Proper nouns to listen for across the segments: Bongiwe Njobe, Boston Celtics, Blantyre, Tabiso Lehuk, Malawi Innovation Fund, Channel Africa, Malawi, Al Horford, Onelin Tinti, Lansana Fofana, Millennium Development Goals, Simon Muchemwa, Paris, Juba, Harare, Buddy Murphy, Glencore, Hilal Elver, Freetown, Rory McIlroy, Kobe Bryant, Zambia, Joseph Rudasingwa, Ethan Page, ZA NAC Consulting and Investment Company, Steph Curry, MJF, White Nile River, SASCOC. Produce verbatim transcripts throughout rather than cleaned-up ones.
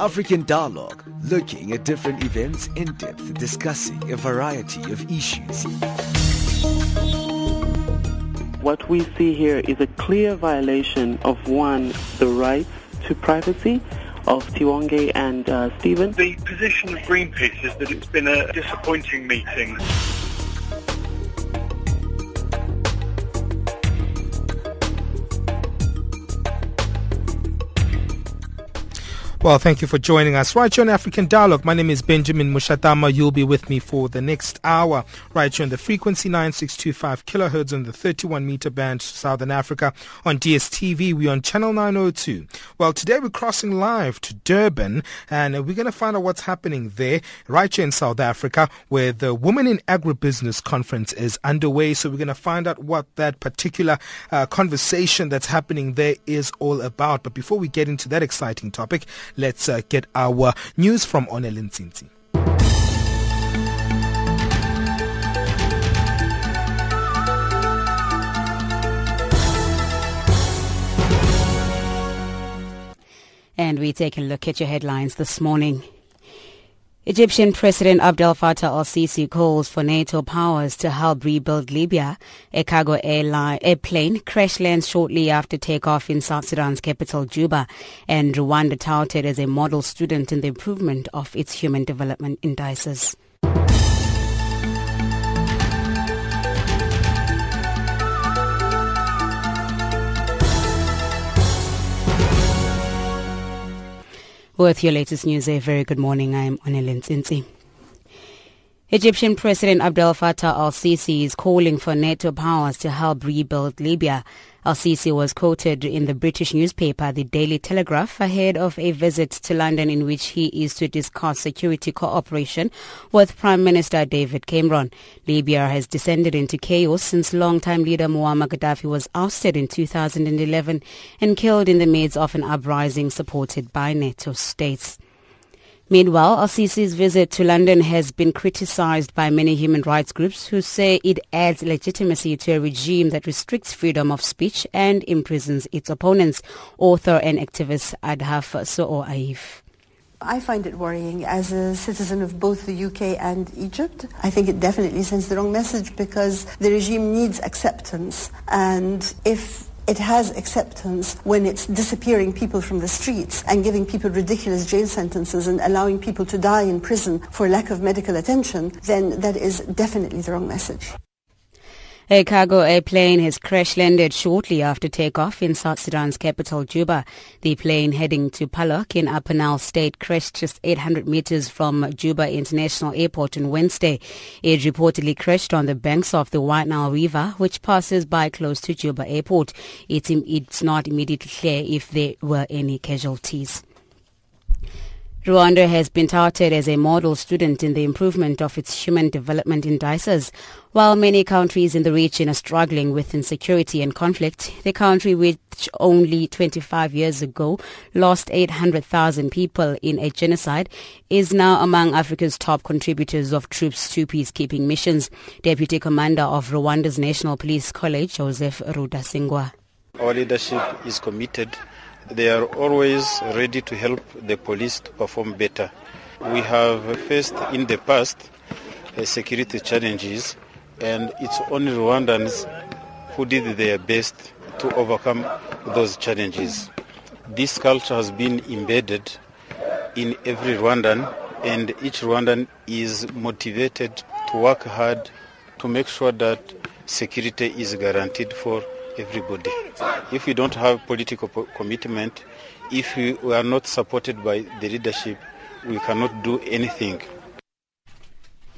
African Dialogue, looking at different events in depth, discussing a variety of issues. What we see here is a clear violation of, one, the rights to privacy of Tiwonge and uh, Stephen. The position of Greenpeace is that it's been a disappointing meeting. Well, thank you for joining us. Right here on African Dialogue, my name is Benjamin Mushatama. You'll be with me for the next hour. Right here on the frequency nine six two five kilohertz on the thirty-one meter band, Southern Africa. On D S T V, we're on channel nine oh two. Well, today we're crossing live to Durban, and we're going to find out what's happening there, right here in South Africa, where the Women in Agribusiness Conference is underway. So we're going to find out what that particular uh, conversation that's happening there is all about. But before we get into that exciting topic, let's uh, get our news from Onelin Tinti. And we take a look at your headlines this morning. Egyptian President Abdel Fattah al-Sisi calls for NATO powers to help rebuild Libya. A cargo airline, airplane crash lands shortly after takeoff in South Sudan's capital Juba, and Rwanda touted as a model student in the improvement of its human development indices. With your latest news, a very good morning. I am Onelin Tinti. Egyptian President Abdel Fattah al-Sisi is calling for NATO powers to help rebuild Libya. Al-Sisi was quoted in the British newspaper The Daily Telegraph ahead of a visit to London in which he is to discuss security cooperation with Prime Minister David Cameron. Libya has descended into chaos since longtime leader Muammar Gaddafi was ousted in two thousand eleven and killed in the midst of an uprising supported by NATO states. Meanwhile, al-Sisi's visit to London has been criticized by many human rights groups who say it adds legitimacy to a regime that restricts freedom of speech and imprisons its opponents, author and activist Abdel Fattah al-Sisi. I find it worrying as a citizen of both the U K and Egypt. I think it definitely sends the wrong message because the regime needs acceptance, and if it has acceptance when it's disappearing people from the streets and giving people ridiculous jail sentences and allowing people to die in prison for lack of medical attention, then that is definitely the wrong message. A cargo airplane has crash-landed shortly after takeoff in South Sudan's capital Juba. The plane heading to Palok in Upper Nile State crashed just eight hundred meters from Juba International Airport on Wednesday. It reportedly crashed on the banks of the White Nile River, which passes by close to Juba Airport. It's, it's not immediately clear if there were any casualties. Rwanda has been touted as a model student in the improvement of its human development indices. While many countries in the region are struggling with insecurity and conflict, the country, which only twenty-five years ago lost eight hundred thousand people in a genocide, is now among Africa's top contributors of troops to peacekeeping missions. Deputy Commander of Rwanda's National Police College, Joseph Rudasingwa. Our leadership is committed. They are always ready to help the police to perform better. We have faced in the past uh, security challenges, and it's only Rwandans who did their best to overcome those challenges. This culture has been embedded in every Rwandan, and each Rwandan is motivated to work hard to make sure that security is guaranteed for everybody. If we don't have political po- commitment, if we are not supported by the leadership, we cannot do anything.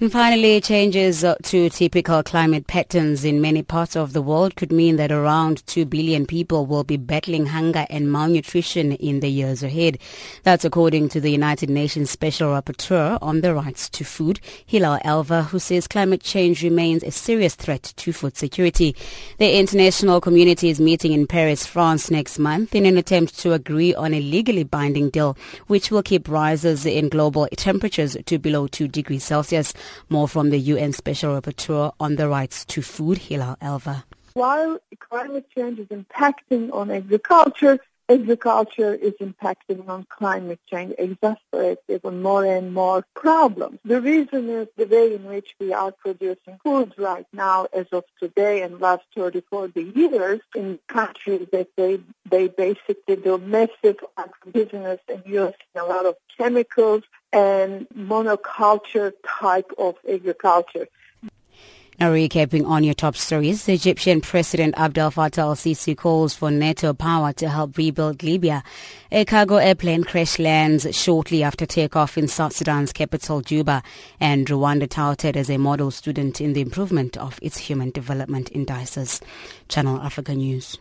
And finally, changes to typical climate patterns in many parts of the world could mean that around two billion people will be battling hunger and malnutrition in the years ahead. That's according to the United Nations Special Rapporteur on the Rights to Food, Hilal Elver, who says climate change remains a serious threat to food security. The international community is meeting in Paris, France next month in an attempt to agree on a legally binding deal which will keep rises in global temperatures to below two degrees Celsius. More from the U N Special Rapporteur on the Rights to Food, Hilal Elver. While climate change is impacting on agriculture, agriculture is impacting on climate change, exacerbates even more and more problems. The reason is the way in which we are producing food right now as of today and last thirty, forty years in countries that they, they basically do massive agribusiness and using a lot of chemicals and monoculture type of agriculture. Now, recapping on your top stories, Egyptian President Abdel Fattah al-Sisi calls for NATO power to help rebuild Libya. A cargo airplane crash lands shortly after takeoff in South Sudan's capital, Juba, and Rwanda touted as a model student in the improvement of its human development indices. Channel Africa News.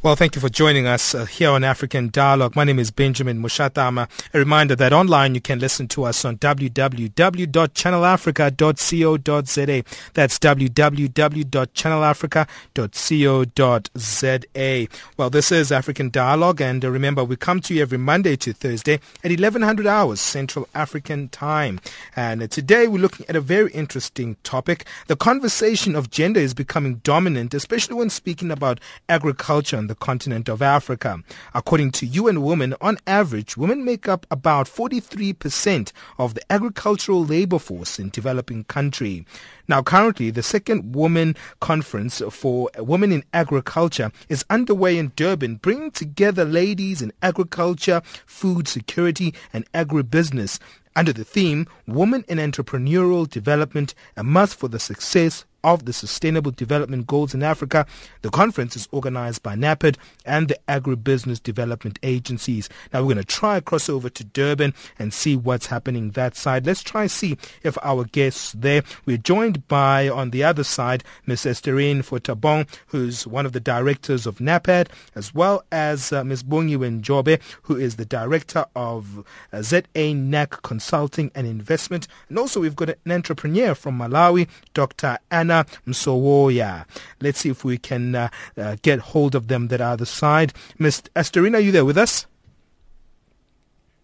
Well, thank you for joining us uh, here on African Dialogue. My name is Benjamin Mushatama. A reminder that online you can listen to us on w w w dot channel africa dot co dot z a. That's w w w dot channel africa dot co dot z a. Well, this is African Dialogue, and uh, remember, we come to you every Monday to Thursday at eleven hundred hours Central African Time. And uh, today we're looking at a very interesting topic. The conversation of gender is becoming dominant, especially when speaking about agriculture on the continent of Africa. According to U N Women, on average, women make up about forty-three percent of the agricultural labor force in developing countries. Now, currently, the second Women Conference for Women in Agriculture is underway in Durban, bringing together ladies in agriculture, food security, and agribusiness under the theme, Women in Entrepreneurial Development, a Must for the Success of the Sustainable Development Goals in Africa. The conference is organized by NEPAD and the Agribusiness Development Agencies. Now we're going to try a crossover to Durban and see what's happening that side. Let's try and see if our guests there. We're joined by, on the other side, Miss Esterine Fotabong, who's one of the directors of NEPAD, as well as uh, Miss Bongiwe Njobe, who is the director of uh, Z A N A C Consulting and Investment. And also we've got an entrepreneur from Malawi, Dr Anna Msowoya. Let's see if we can uh, uh, get hold of them that are the side. Miss Esterine, are you there with us?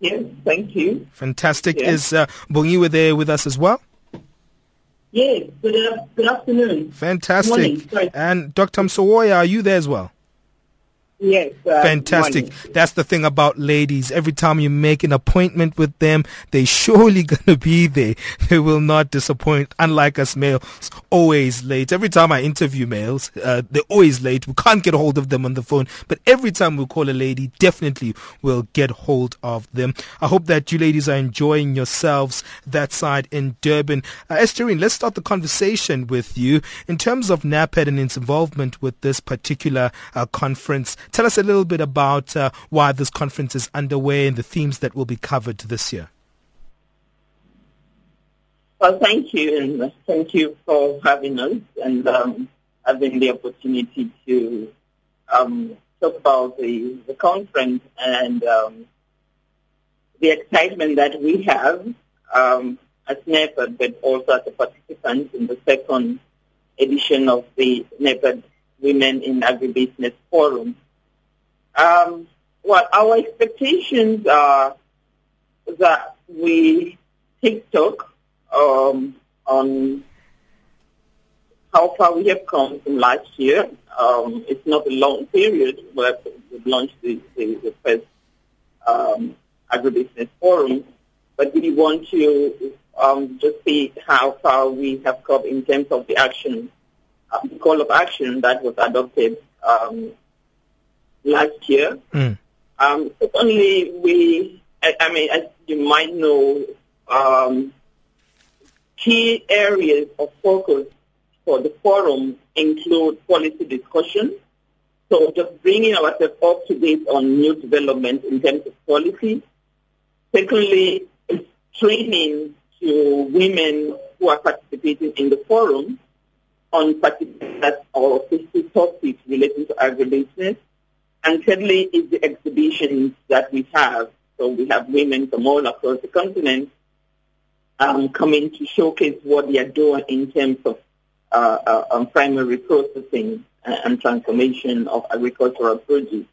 Yes, thank you. Fantastic. Yes. Is uh, Bongiwe there with us as well? Yes, good, uh, good afternoon. Fantastic. Good and Doctor Msowoya, are you there as well? Yes. Uh, Fantastic. Morning. That's the thing about ladies. Every time you make an appointment with them, they're surely going to be there. They will not disappoint, unlike us males, always late. Every time I interview males, uh, they're always late. We can't get hold of them on the phone. But every time we call a lady, definitely we'll get hold of them. I hope that you ladies are enjoying yourselves that side in Durban. Uh, Esterine, let's start the conversation with you. In terms of NAPED and its involvement with this particular uh, conference, tell us a little bit about uh, why this conference is underway and the themes that will be covered this year. Well, thank you, and thank you for having us and um, having the opportunity to um, talk about the, the conference and um, the excitement that we have um, as NEPAD, but also as a participant in the second edition of the NEPAD Women in Agribusiness Forum. Um, well, our expectations are that we take stock um, on how far we have come from last year. Um, it's not a long period, but we've launched the, the, the first um, Agribusiness Forum, but we want to um, just see how far we have come in terms of the action, uh, the call of action that was adopted um last year. Mm. Um, certainly we, I, I mean, as you might know, um, key areas of focus for the forum include policy discussion. So just bringing ourselves up to date on new developments in terms of policy. Secondly, training to women who are participating in the forum on particular or specific topics relating to agribusiness. And thirdly is the exhibitions that we have. So we have women from all across the continent um, coming to showcase what they are doing in terms of uh, uh, um, primary processing and transformation of agricultural produce.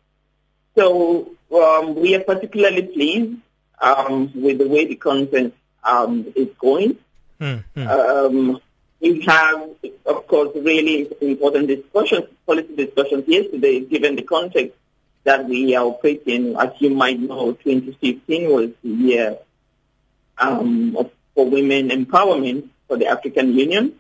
So um, we are particularly pleased um, with the way the conference um, is going. Mm-hmm. Um, we have, of course, really important discussions, policy discussions yesterday, given the context that we are operating. As you might know, twenty fifteen was the year um, of, for women empowerment for the African Union.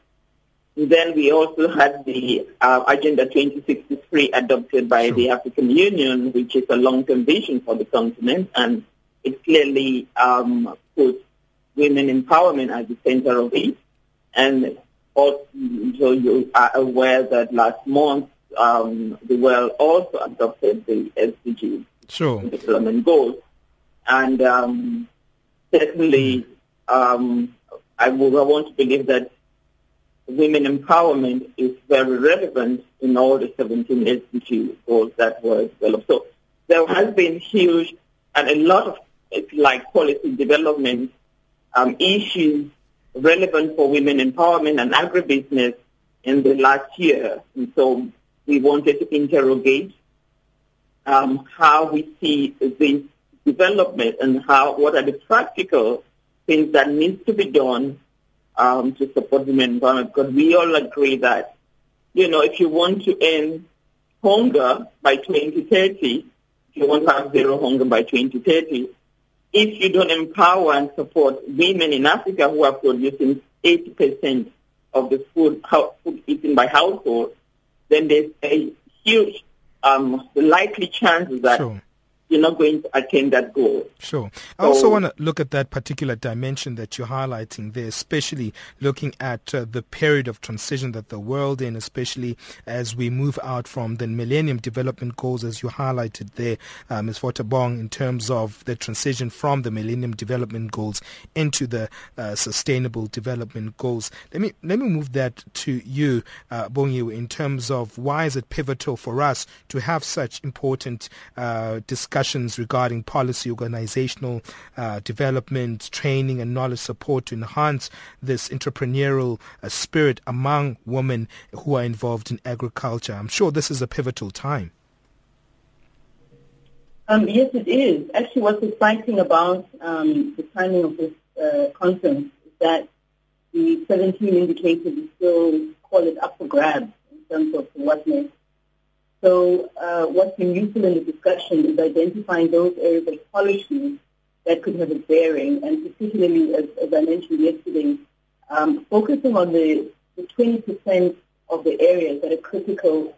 Then we also had the uh, Agenda twenty sixty-three adopted by sure. the African Union, which is a long-term vision for the continent, and it clearly um, puts women empowerment at the center of it. And also, so you are aware that last month um, the world also adopted the S D Gs, sure. Development Goals, and um, certainly um, I, will, I want to believe that women empowerment is very relevant in all the seventeen S D G goals that were developed. So there has been huge and a lot of, it's like, policy development um, issues relevant for women empowerment and agribusiness in the last year. And so we wanted to interrogate um, how we see this development and how what are the practical things that need to be done Um, to support women empowerment, because we all agree that, you know, if you want to end hunger by twenty thirty, if you want to have zero hunger by twenty thirty, if you don't empower and support women in Africa who are producing eighty percent of the food, food eaten by households, then there's a huge, um, likely chance that sure. you're not going to attain that goal. Sure. I also so, want to look at that particular dimension that you're highlighting there, especially looking at uh, the period of transition that the world in, especially as we move out from the Millennium Development Goals, as you highlighted there, uh, Miz Fotabong, in terms of the transition from the Millennium Development Goals into the uh, Sustainable Development Goals. Let me let me move that to you, uh, Bongiwe, in terms of why is it pivotal for us to have such important uh, discussions regarding policy, organizational uh, development, training and knowledge support to enhance this entrepreneurial uh, spirit among women who are involved in agriculture. I'm sure this is a pivotal time. Um, yes, it is. Actually, what's exciting about um, the timing of this uh, conference is that the seventeen indicators is still, call it, up for grabs in terms of what next. So uh, what's been useful in the discussion is identifying those areas of policy that could have a bearing, and particularly, as, as I mentioned yesterday, um, focusing on the, the twenty percent of the areas that are critical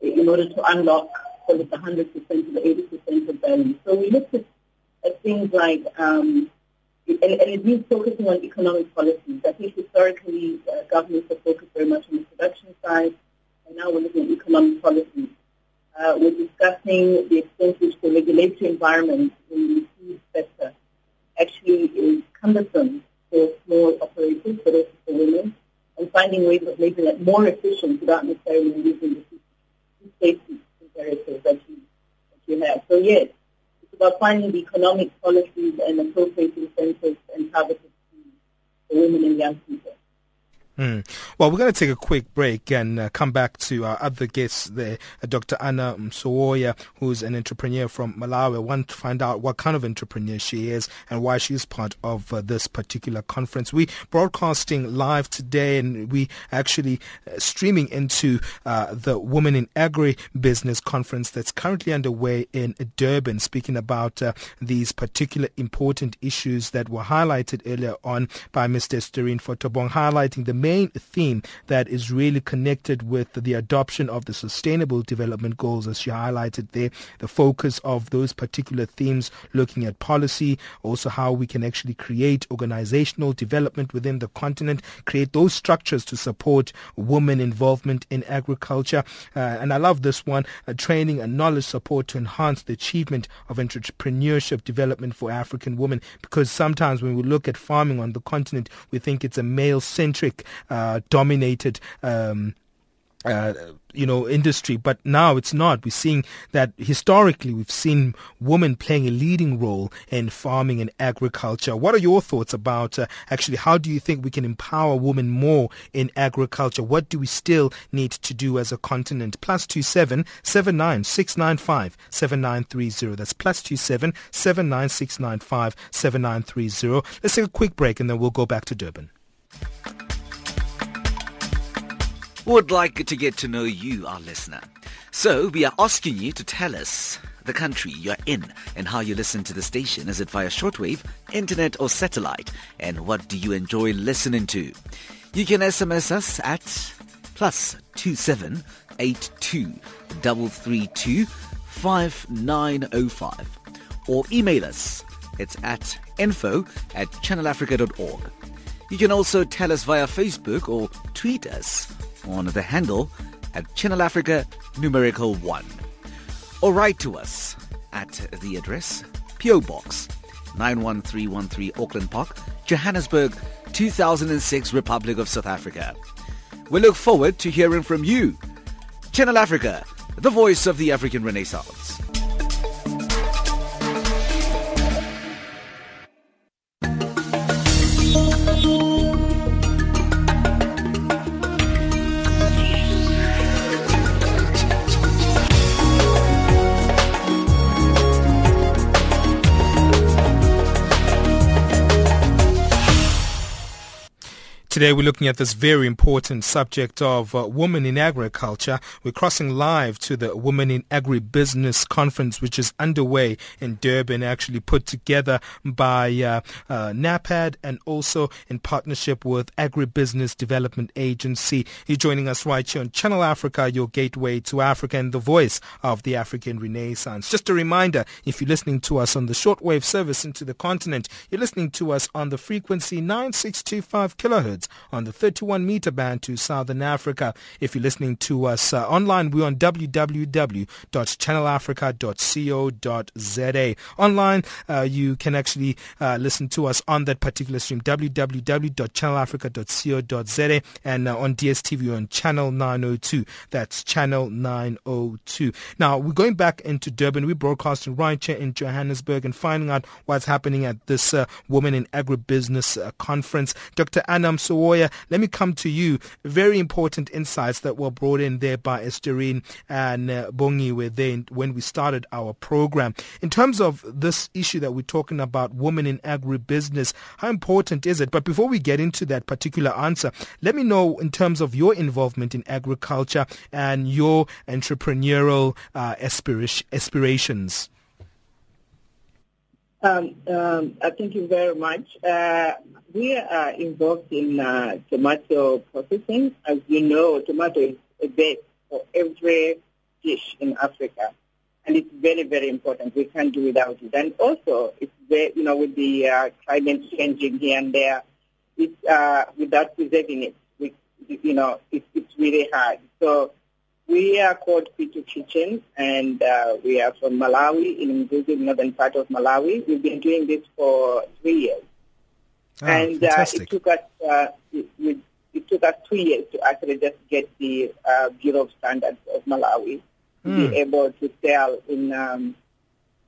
in order to unlock sort of the one hundred percent or the eighty percent of value. So we looked at, at things like, um, and, and it means focusing on economic policies. I think historically uh, governments have focused very much on the production side, and now we're looking at economic policies. Uh, we're discussing the extent to which the regulatory environment in the food sector actually is cumbersome for small operators, but also for women, and finding ways of making it more efficient without necessarily losing the food safety imperatives that you, that you have. So yes, it's about finding the economic policies and appropriate incentives and targeted for women and young people. Mm. Well, we're going to take a quick break and uh, come back to our other guests there, uh, Doctor Anna Msowoya, who's an entrepreneur from Malawi. I want to find out what kind of entrepreneur she is and why she's part of uh, this particular conference. We're broadcasting live today, and we actually uh, streaming into uh, the Women in Agribusiness Conference that's currently underway in Durban, speaking about uh, these particular important issues that were highlighted earlier on by Miz Esterine Fotabong, highlighting the main theme that is really connected with the adoption of the Sustainable Development Goals, as she highlighted there, the focus of those particular themes, looking at policy, also how we can actually create organizational development within the continent, create those structures to support women involvement in agriculture. Uh, and I love this one, uh, training and knowledge support to enhance the achievement of entrepreneurship development for African women, because sometimes when we look at farming on the continent, we think it's a male-centric Uh, dominated um, Uh, you know, industry, but now it's not. We're seeing that historically we've seen women playing a leading role in farming and agriculture. What are your thoughts about uh, actually how do you think we can empower women more in agriculture? What do we still need to do as a continent? Plus two seven seven nine six nine five seven nine three zero. That's plus two seven seven nine six nine five seven nine three zero. Let's take a quick break and then we'll go back to Durban. Would like to get to know you, our listener. So we are asking you to tell us the country you're in and how you listen to the station. Is it via shortwave, internet or satellite? And what do you enjoy listening to? You can S M S us at plus two seven eight two three three two five nine zero five or email us. It's at info at channelafrica dot org. You can also tell us via Facebook or tweet us on the handle at Channel Africa numerical one, or write to us at the address P O Box nine one three one three Auckland Park, Johannesburg two thousand six, Republic of South Africa. We look forward to hearing from you. Channel Africa, the voice of the African Renaissance. Today we're looking at this very important subject of uh, women in agriculture. We're crossing live to the Women in Agribusiness Conference, which is underway in Durban, actually put together by uh, uh, NEPAD and also in partnership with Agribusiness Development Agency. You're joining us right here on Channel Africa, your gateway to Africa and the voice of the African Renaissance. Just a reminder, if you're listening to us on the shortwave service into the continent, you're listening to us on the frequency nine six two five kilohertz on the thirty-one meter band to Southern Africa. If you're listening to us uh, online, we're on w w w dot channel africa dot co dot z a. Online, uh, you can actually uh, listen to us on that particular stream, w w w dot channel africa dot co dot z a, and uh, on D S T V on channel nine oh two. That's channel nine oh two. Now, we're going back into Durban. We're broadcasting right here in Johannesburg and finding out what's happening at this uh, Women in Agribusiness uh, Conference. Doctor Anna Msowoya, let me come to you. Very important insights that were brought in there by Esterine and uh, Bongiwe there when we started our program. In terms of this issue that we're talking about, women in agribusiness, how important is it? But before we get into that particular answer, let me know in terms of your involvement in agriculture and your entrepreneurial uh, aspira- aspirations. Um, um, thank you very much. Uh, we are involved in uh, tomato processing. As you know, tomato is a base for every dish in Africa, and it's very, very important. We can't do without it. And also, it's very, you know, with the uh, climate changing here and there, it's uh, without preserving it, we, you know, it, it's really hard. So we are called P two Kitchen, and uh, we are from Malawi, in the northern part of Malawi. We've been doing this for three years. Oh, and uh, it took us uh, it, it took us two years to actually just get the uh, Bureau of Standards of Malawi to mm. be able to sell in um,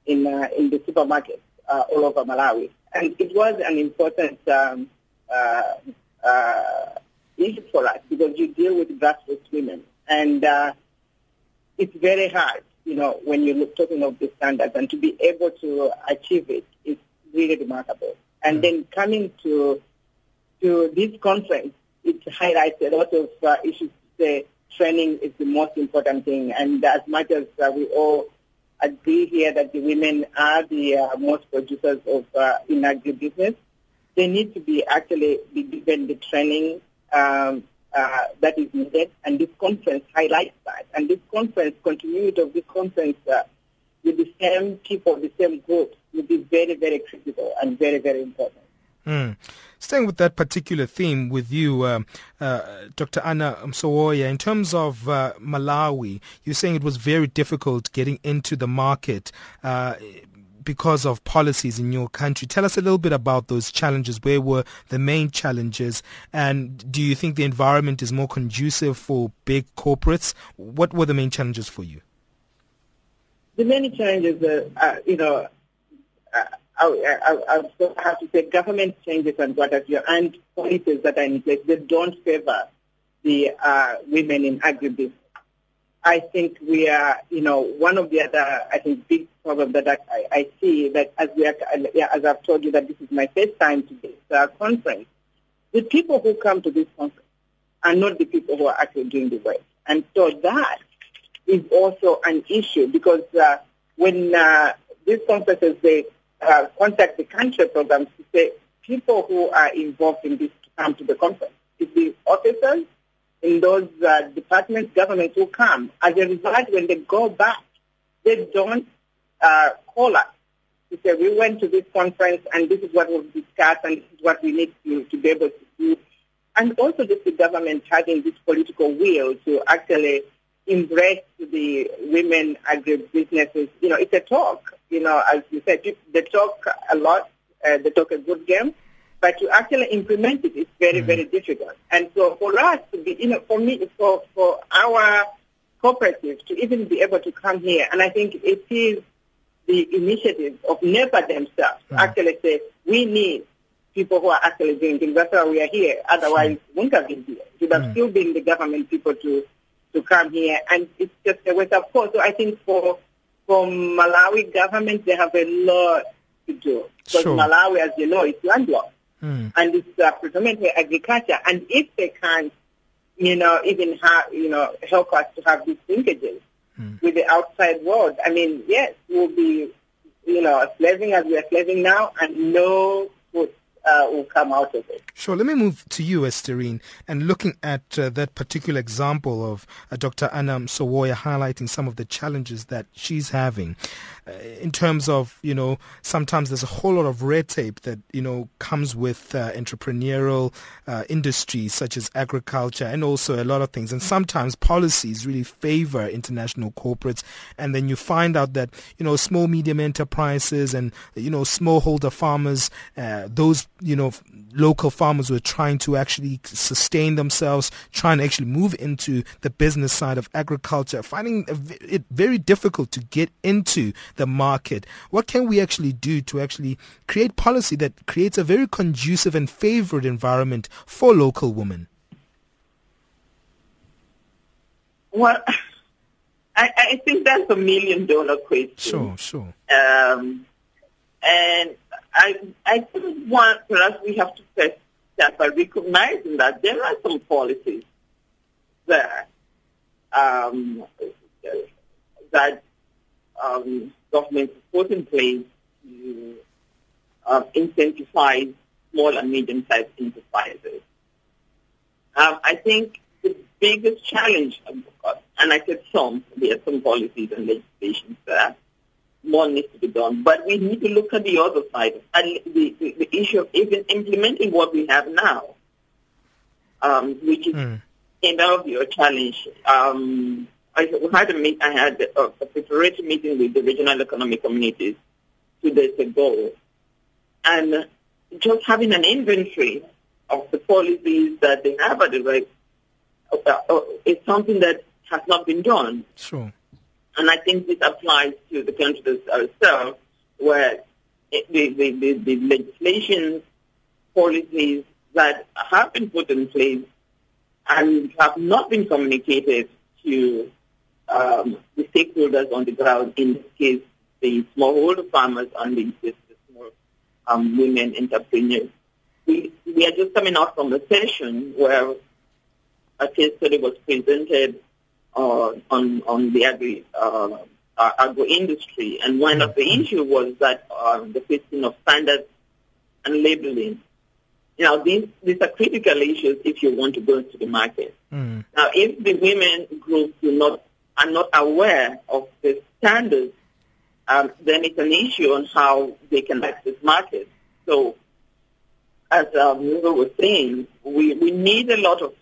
in uh, in the supermarkets uh, all over Malawi. And it was an important um, uh, uh, issue for us because you deal with grassroots women. And uh, it's very hard, you know, when you're talking of the standards. And to be able to achieve it is really remarkable. And mm-hmm. then coming to to this conference, it highlights a lot of uh, issues. Say training is the most important thing. And as much as uh, we all agree here that the women are the uh, most producers of uh, in agribusiness, they need to be actually be given the training um Uh, that is needed, and this conference highlights that. And this conference, continuity of this conference uh, with the same people, the same groups, will be very, very critical and very, very important. Mm. Staying with that particular theme with you, uh, uh, Doctor Anna Msowoya, in terms of uh, Malawi, you're saying it was very difficult getting into the market. Uh, because of policies in your country. Tell us a little bit about those challenges. Where were the main challenges? And do you think the environment is more conducive for big corporates? What were the main challenges for you? The many challenges, uh, uh, you know, uh, I, I, I have to say government changes and what have you, and policies that are in place, they don't favor the uh, women in agribusiness. I think we are, you know, one of the other, I think, big problem that I, I see, that as we are, as I've told you that this is my first time to this uh, conference, the people who come to this conference are not the people who are actually doing the work. And so that is also an issue, because uh, when uh, these conferences, they uh, contact the country programs to say people who are involved in this to come to the conference. It's the officers in those uh, departments, governments who come. As a result, when they go back, they don't uh, call us to say, we went to this conference and this is what we'll discuss and this is what we need to, to be able to do. And also just the government having this political will to actually embrace the women agribusinesses. You know, it's a talk. You know, as you said, they talk a lot, uh, they talk a good game. But to actually implement it is very, mm. very difficult. And so for us to be, you know, for me, for, for our cooperatives to even be able to come here, and I think it is the initiative of NEPA themselves to mm. actually say, we need people who are actually doing things. That's why we are here. Otherwise, we wouldn't have been here. It would have mm. still been the government people to, to come here. And it's just a waste of course. So I think for, for Malawi government, they have a lot to do. Because sure. Malawi, as you know, is landlocked. Mm. And it's uh, predominantly agriculture. And if they can't, you know, even have, you know, help us to have these linkages mm. with the outside world, I mean, yes, we'll be, you know, slaving as we are slaving now, and no food uh, will come out of it. Sure. Let me move to you, Esterine, and looking at uh, that particular example of uh, Doctor Anna Msowoya highlighting some of the challenges that she's having. In terms of, you know, sometimes there's a whole lot of red tape that, you know, comes with uh, entrepreneurial uh, industries such as agriculture and also a lot of things. And sometimes policies really favor international corporates. And then you find out that, you know, small, medium enterprises and, you know, smallholder farmers, uh, those, you know, local farmers who are trying to actually sustain themselves, trying to actually move into the business side of agriculture, finding it very difficult to get into the market. What can we actually do to actually create policy that creates a very conducive and favored environment for local women? Well, I, I think that's a million-dollar question. Sure, sure. Um, and I, I think one, perhaps we have to first start by recognizing that there are some policies there um, that um, government is put in place to uh, incentivize small and medium-sized enterprises. Um, I think the biggest challenge, of course, and I said some, there are some policies and legislations there, more needs to be done, but we need to look at the other side, and the, the, the issue of even implementing what we have now, um, which is, mm. in our view, a challenge. Um, I had a meet, I had a, a preparatory meeting with the regional economic communities two days ago, and just having an inventory of the policies that they have at the right is something that has not been done. Sure. And I think this applies to the countries ourselves, where it, the, the, the, the legislation, policies that have been put in place and have not been communicated to Um, the stakeholders on the ground, in this case, the smallholder farmers and the, the small um, women entrepreneurs. We, we are just coming out from a session where a case study was presented uh, on on the agri uh, uh, agro industry, and one of the issues was that uh, the question of standards and labeling. Now, these, these are critical issues if you want to go into the market. Mm. Now, if the women groups do not are not aware of the standards, um, then it's an issue on how they can access markets. So, as Mura um, was saying, we, we need a lot of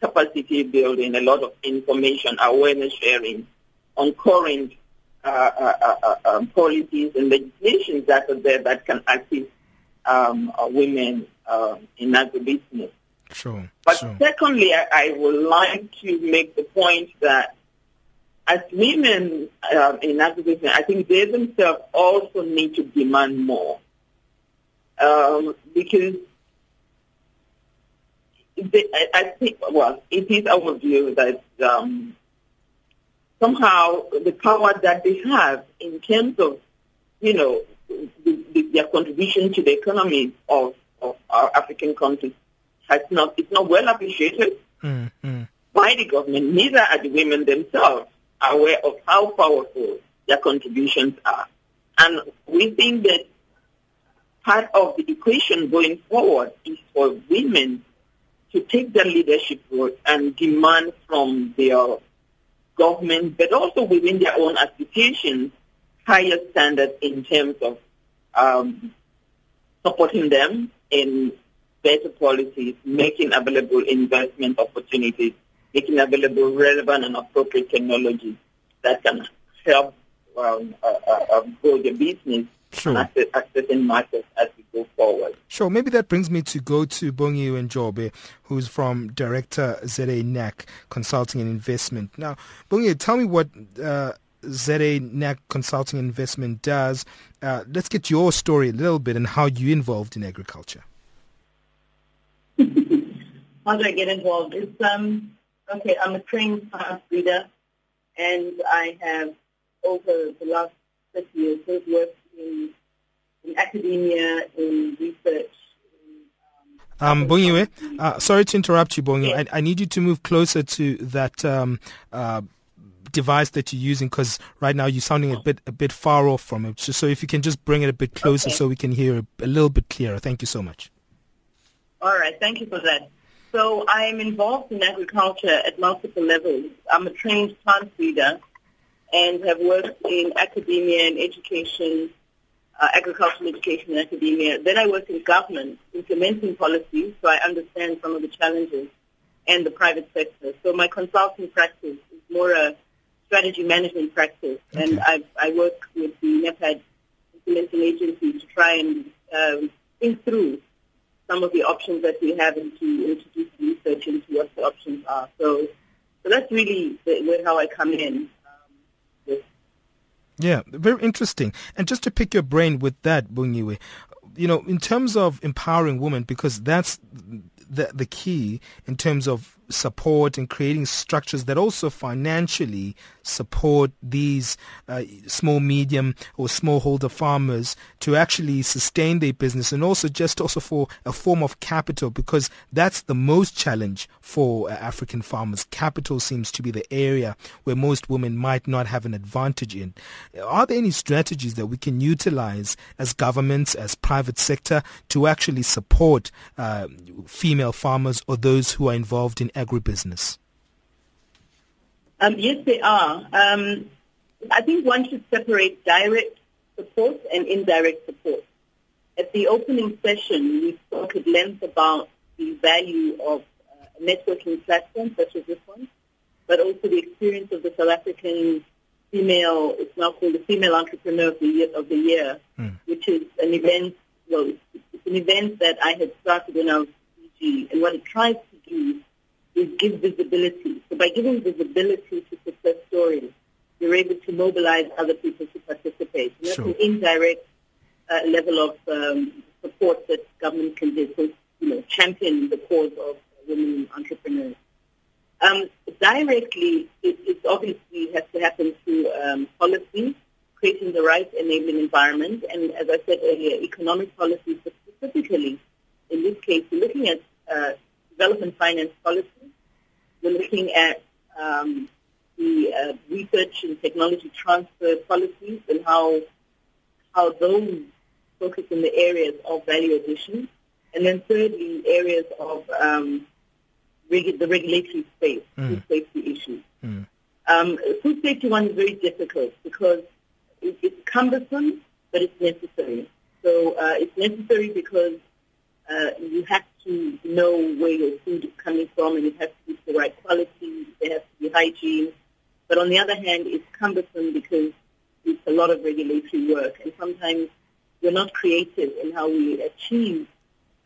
capacity building, a lot of information, awareness sharing on current uh, uh, uh, um, policies and legislations that are there that can assist um, uh, women uh, in agribusiness. Sure. But sure. secondly, I, I would like to make the point that as women uh, in agribusiness, I think they themselves also need to demand more um, because they, I, I think, well, it is our view that um, somehow the power that they have in terms of, you know, the, the, their contribution to the economy of, of our African countries has not, it's not well appreciated mm-hmm. by the government. Neither are the women themselves aware of how powerful their contributions are. And we think that part of the equation going forward is for women to take their leadership role and demand from their government, but also within their own associations, higher standards in terms of um, supporting them in better policies, making available investment opportunities, making available relevant and appropriate technologies that can help um, uh, uh, grow the business sure. and access, accessing markets as we go forward. Sure. Maybe that brings me to go to Bongiwe Njobe, who's from Director Z A N A C Consulting and Investment. Now, Bongiwe, tell me what uh, Z A N A C Consulting and Investment does. Uh, let's get your story a little bit and how you're involved in agriculture. How do I get involved? It's um. Okay, I'm a trained plant breeder, and I have, over the last six years, worked in, in academia, in research. In, um, um, Bongiwe, uh, sorry to interrupt you, Bongiwe. Yes. I, I need you to move closer to that um, uh, device that you're using, because right now you're sounding a bit a bit far off from it. So, so if you can just bring it a bit closer okay. so we can hear a little bit clearer. Thank you so much. All right, thank you for that. So I'm involved in agriculture at multiple levels. I'm a trained plant breeder and have worked in academia and education, uh, agricultural education and academia. Then I worked in government, implementing policies, so I understand some of the challenges, and the private sector. So my consulting practice is more a strategy management practice, okay. and I've, I work with the NEPAD implementing agency to try and um, think through some of the options that we have, and to introduce research into what the options are. So, so that's really the, how I come in. Um, yeah, very interesting. And just to pick your brain with that, Bongiwe, you know, in terms of empowering women, because that's the, the key in terms of support and creating structures that also financially support these uh, small, medium or smallholder farmers to actually sustain their business, and also just also for a form of capital, because that's the most challenge for uh, African farmers. Capital seems to be the area where most women might not have an advantage in. Are there any strategies that we can utilize as governments, as private sector, to actually support uh, female farmers or those who are involved in agribusiness? Um, yes, they are. Um, I think one should separate direct support and indirect support. At the opening session, we spoke at length about the value of uh, networking platforms such as this one, but also the experience of the South African female, it's now called the Female Entrepreneur of the Year, of the year mm. which is an event, well, it's an event that I had started when I was E G, and what it tries to do is give visibility. So by giving visibility to success stories, you're able to mobilize other people to participate. And that's sure. an indirect uh, level of um, support that government can do to, you know, champion the cause of women entrepreneurs. Um, directly, it, it obviously has to happen through um, policy, creating the right enabling environment, and as I said earlier, economic policies, but specifically, in this case, we're looking at uh, development finance policy. We're looking at um, the uh, research and technology transfer policies and how how those focus in the areas of value addition. And then thirdly, areas of um, regu- the regulatory space, mm. food safety issues. Mm. Um, food safety one is very difficult because it, it's cumbersome, but it's necessary. So uh, it's necessary because Uh, you have to know where your food is coming from, and it has to be the right quality, there has to be hygiene. But on the other hand, it's cumbersome because it's a lot of regulatory work, and sometimes we're not creative in how we achieve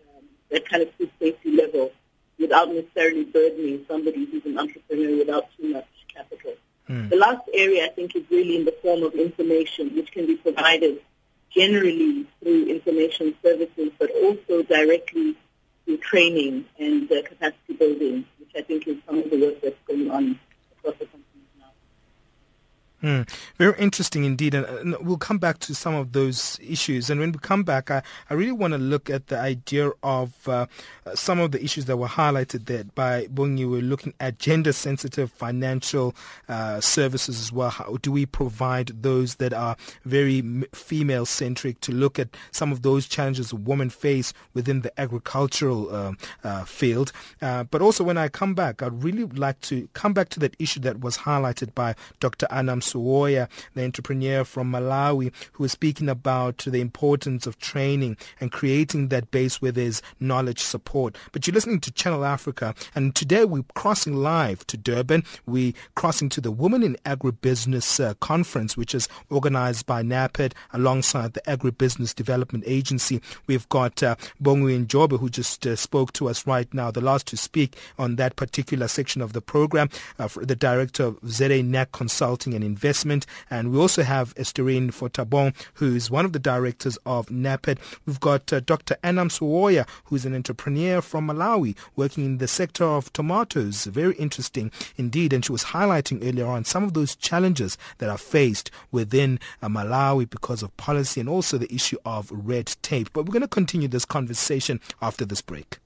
um, that kind of food safety level without necessarily burdening somebody who's an entrepreneur without too much capital. Mm. The last area, I think, is really in the form of information, which can be provided generally through information services, but also directly through training and uh, capacity building, which I think is some of the work that's going on across the country. Mm, very interesting indeed, and we'll come back to some of those issues. And when we come back, I, I really want to look at the idea of uh, some of the issues that were highlighted there by Bongiwe. We're looking at gender-sensitive financial uh, services as well. How do we provide those that are very female-centric, to look at some of those challenges women face within the agricultural uh, uh, field? Uh, but also, when I come back, I'd really like to come back to that issue that was highlighted by Doctor Anna Msowoya, the entrepreneur from Malawi, who is speaking about the importance of training and creating that base where there's knowledge support. But you're listening to Channel Africa, and today we're crossing live to Durban. We're crossing to the Women in Agribusiness uh, Conference, which is organized by NEPAD alongside the Agribusiness Development Agency. We've got uh, Bongiwe Njobe, who just uh, spoke to us right now, the last to speak on that particular section of the program, uh, for the director of Z A N A C Consulting and Investment, and we also have Esterine Fotabong, who is one of the directors of NEPAD. We've got uh, Doctor Anna Msowoya, who is an entrepreneur from Malawi, working in the sector of tomatoes. Very interesting indeed, and she was highlighting earlier on some of those challenges that are faced within uh, Malawi because of policy and also the issue of red tape. But we're going to continue this conversation after this break.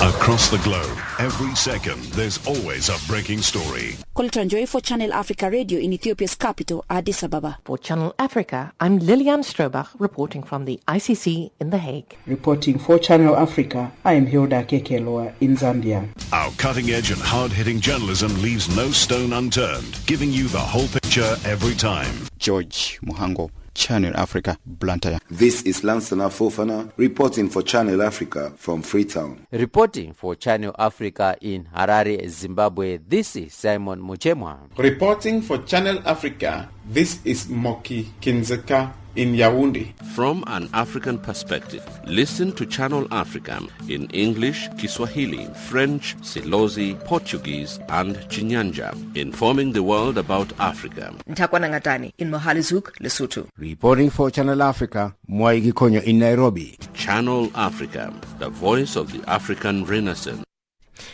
Across the globe, every second, there's always a breaking story. Kolita Njoi for Channel Africa Radio in Ethiopia's capital, Addis Ababa. For Channel Africa, I'm Lillian Strobach, reporting from the I C C in The Hague. Reporting for Channel Africa, I am Hilda Kekeloa in Zambia. Our cutting-edge and hard-hitting journalism leaves no stone unturned, giving you the whole picture every time. George Muhango, Channel Africa, Blantyre. This is Lansana Fofana, reporting for Channel Africa from Freetown. Reporting for Channel Africa in Harare, Zimbabwe, this is Simon Muchemwa. Reporting for Channel Africa, this is Moki Kinzeka in Yaoundé. From an African perspective, listen to Channel Africa in English, Kiswahili, French, Silozi, Portuguese, and Chinyanja, informing the world about Africa. Ntakwana Ngatani in Mohalizuk, Lesotho. Reporting for Channel Africa, Mwai Gikonyo in Nairobi. Channel Africa, the voice of the African Renaissance.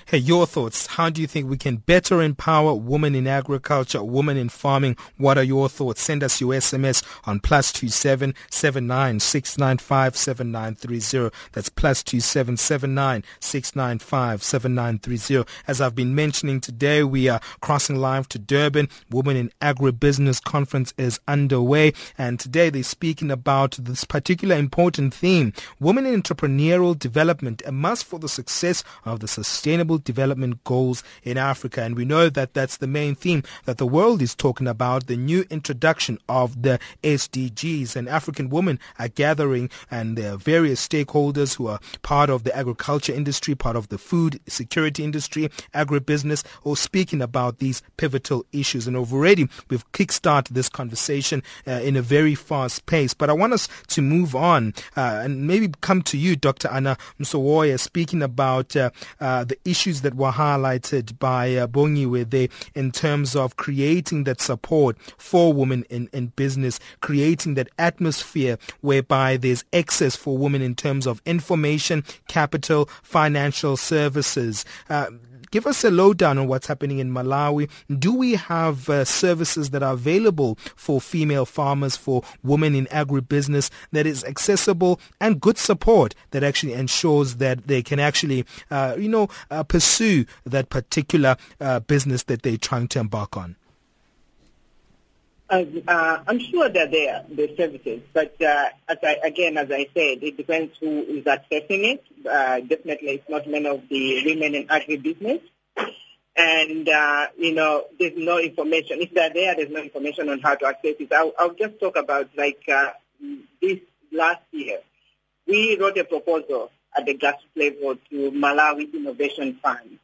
Hey, your thoughts. How do you think we can better empower women in agriculture, women in farming? What are your thoughts? Send us your S M S on plus two seven seven nine six nine five seven nine three zero. That's plus two seven seven nine six nine five seven nine three zero. As I've been mentioning, today we are crossing live to Durban. Women in Agribusiness Conference is underway, and today they're speaking about this particular important theme: women in entrepreneurial development, a must for the success of the sustainable Development Goals in Africa. And we know that that's the main theme that the world is talking about, the new introduction of the S D Gs. And African women are gathering, and there are various stakeholders who are part of the agriculture industry, part of the food security industry, agribusiness, all speaking about these pivotal issues. And already we've kickstarted this conversation uh, in a very fast pace. But I want us to move on uh, and maybe come to you, Doctor Anna Msowoya, speaking about uh, uh, the issues that were highlighted by uh, Bongiwe there in terms of creating that support for women in, in business, creating that atmosphere whereby there's access for women in terms of information, capital, financial services. Uh, give us a lowdown on what's happening in Malawi. Do we have uh, services that are available for female farmers, for women in agribusiness, that is accessible and good support that actually ensures that they can actually, uh, you know, Uh, pursue that particular uh, business that they're trying to embark on? Uh, uh, I'm sure that they are the services, but uh, as I, again, as I said, it depends who is accessing it. Uh, definitely, it's not many of the women in agribusiness. and, uh, you know, there's no information. If they're there, there's no information on how to access it. I'll, I'll just talk about, like, uh, this last year. We wrote a proposal at the grassroots level to Malawi Innovation Fund,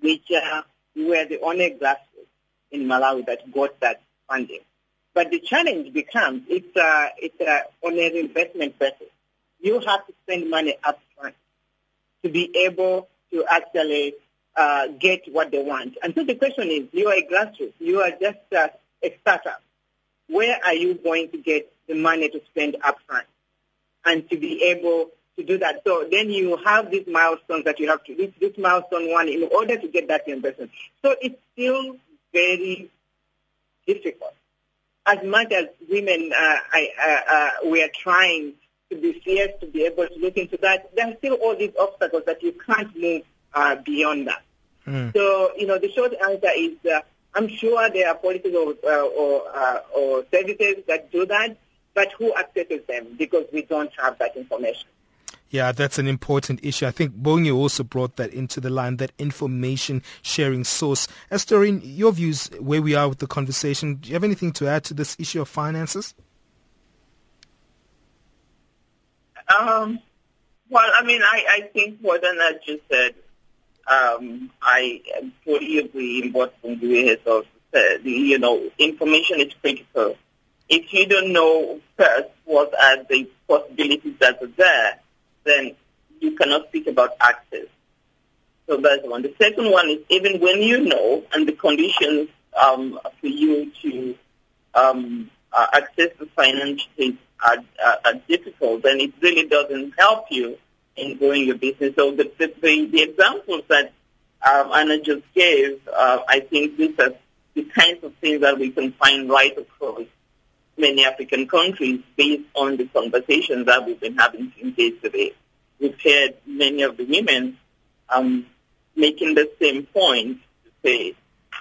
which uh, we were the only grassroots in Malawi that got that funding. But the challenge becomes it's uh, it's uh, on an investment basis. You have to spend money up front to be able to actually uh, get what they want. And so the question is, you are a grassroots, you are just uh, a startup. Where are you going to get the money to spend up front and to be able to do that? So then you have these milestones that you have to reach, this milestone one, in order to get that investment. So it's still very difficult. As much as women, uh, I, uh, uh, we are trying to be fierce, to be able to look into that, there are still all these obstacles that you can't move uh, beyond that. Mm. So, you know, the short answer is uh, I'm sure there are policies or, uh, or, uh, or services that do that, but who accesses them? Because we don't have that information. Yeah, that's an important issue. I think Bongiwe also brought that into the line, that information sharing source. Esterine, your views where we are with the conversation, do you have anything to add to this issue of finances? Um, well, I mean, I, I think more than that just said, um, I fully agree in what Bongiwe has also said. You know, information is critical. If you don't know first what are the possibilities that are there, then you cannot speak about access. So that's one. The second one is even when you know and the conditions um, for you to um, uh, access the finances are, are, are difficult, then it really doesn't help you in growing your business. So the, the, the examples that um, Anna just gave, uh, I think these are the kinds of things that we can find right across many African countries based on the conversations that we've been having since yesterday. We've heard many of the women um, making the same point to say